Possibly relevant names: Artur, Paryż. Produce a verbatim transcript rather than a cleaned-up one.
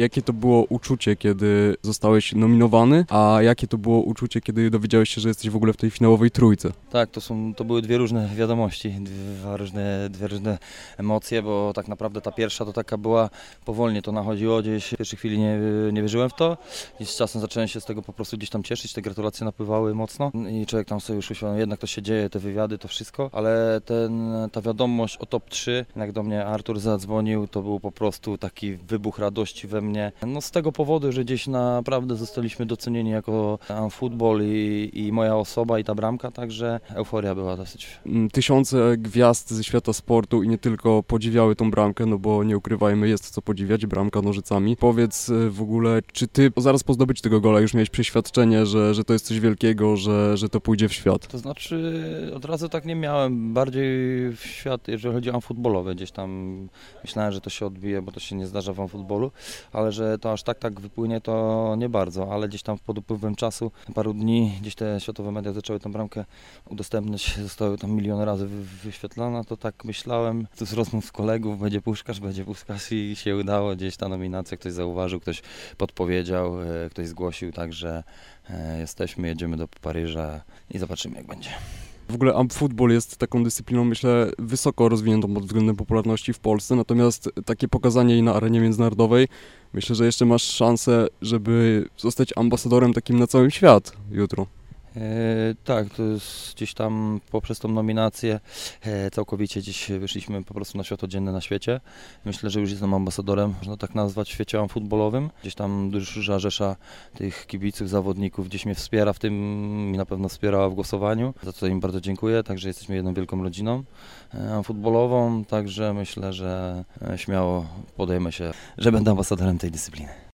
Jakie to było uczucie, kiedy zostałeś nominowany, a jakie to było uczucie, kiedy dowiedziałeś się, że jesteś w ogóle w tej finałowej trójce? Tak, to są, to były dwie różne wiadomości, dwie różne, dwie różne emocje, bo tak naprawdę ta pierwsza to taka była, powolnie to nachodziło gdzieś, w pierwszej chwili nie, nie wierzyłem w to i z czasem zacząłem się z tego po prostu gdzieś tam cieszyć, te gratulacje napływały mocno i człowiek tam sobie już uświadomił, jednak to się dzieje, te wywiady, to wszystko, ale ten, ta wiadomość o top trzy, jak do mnie Artur zadzwonił, to był po prostu taki wybuch radości we mnie. No z tego powodu, że gdzieś naprawdę zostaliśmy docenieni jako futbol i, i moja osoba i ta bramka, także euforia była dosyć. Tysiące gwiazd ze świata sportu i nie tylko podziwiały tą bramkę, no bo nie ukrywajmy, jest co podziwiać, bramka nożycami. Powiedz w ogóle, czy ty zaraz po zdobyciu tego gola już miałeś przeświadczenie, że, że to jest coś wielkiego, że, że to pójdzie w świat? To znaczy od razu tak nie miałem, bardziej w świat, jeżeli chodzi o futbolowe, gdzieś tam myślałem, że to się odbije, bo to się nie zdarza w futbolu, ale że to aż tak tak wypłynie, to nie bardzo, ale gdzieś tam pod upływem czasu, paru dni, gdzieś te światowe media zaczęły tę bramkę udostępniać, zostały tam miliony razy wyświetlana, to tak myślałem, tu z rozmów z kolegów, będzie puszkarz, będzie puszkarz i się udało, gdzieś ta nominacja, ktoś zauważył, ktoś podpowiedział, ktoś zgłosił, także jesteśmy, jedziemy do Paryża i zobaczymy, jak będzie. W ogóle futbol jest taką dyscypliną, myślę, wysoko rozwiniętą pod względem popularności w Polsce, natomiast takie pokazanie jej na arenie międzynarodowej, myślę, że jeszcze masz szansę, żeby zostać ambasadorem takim na cały świat jutro. E, tak, to jest gdzieś tam poprzez tą nominację e, całkowicie dziś wyszliśmy po prostu na światło dzienne na świecie. Myślę, że już jestem ambasadorem, można tak nazwać, w świecie futbolowym. Gdzieś tam duża rzesza tych kibiców, zawodników gdzieś mnie wspiera w tym i na pewno wspierała w głosowaniu, za co im bardzo dziękuję. Także jesteśmy jedną wielką rodziną e, futbolową, także myślę, że śmiało podejmę się, że będę ambasadorem tej dyscypliny.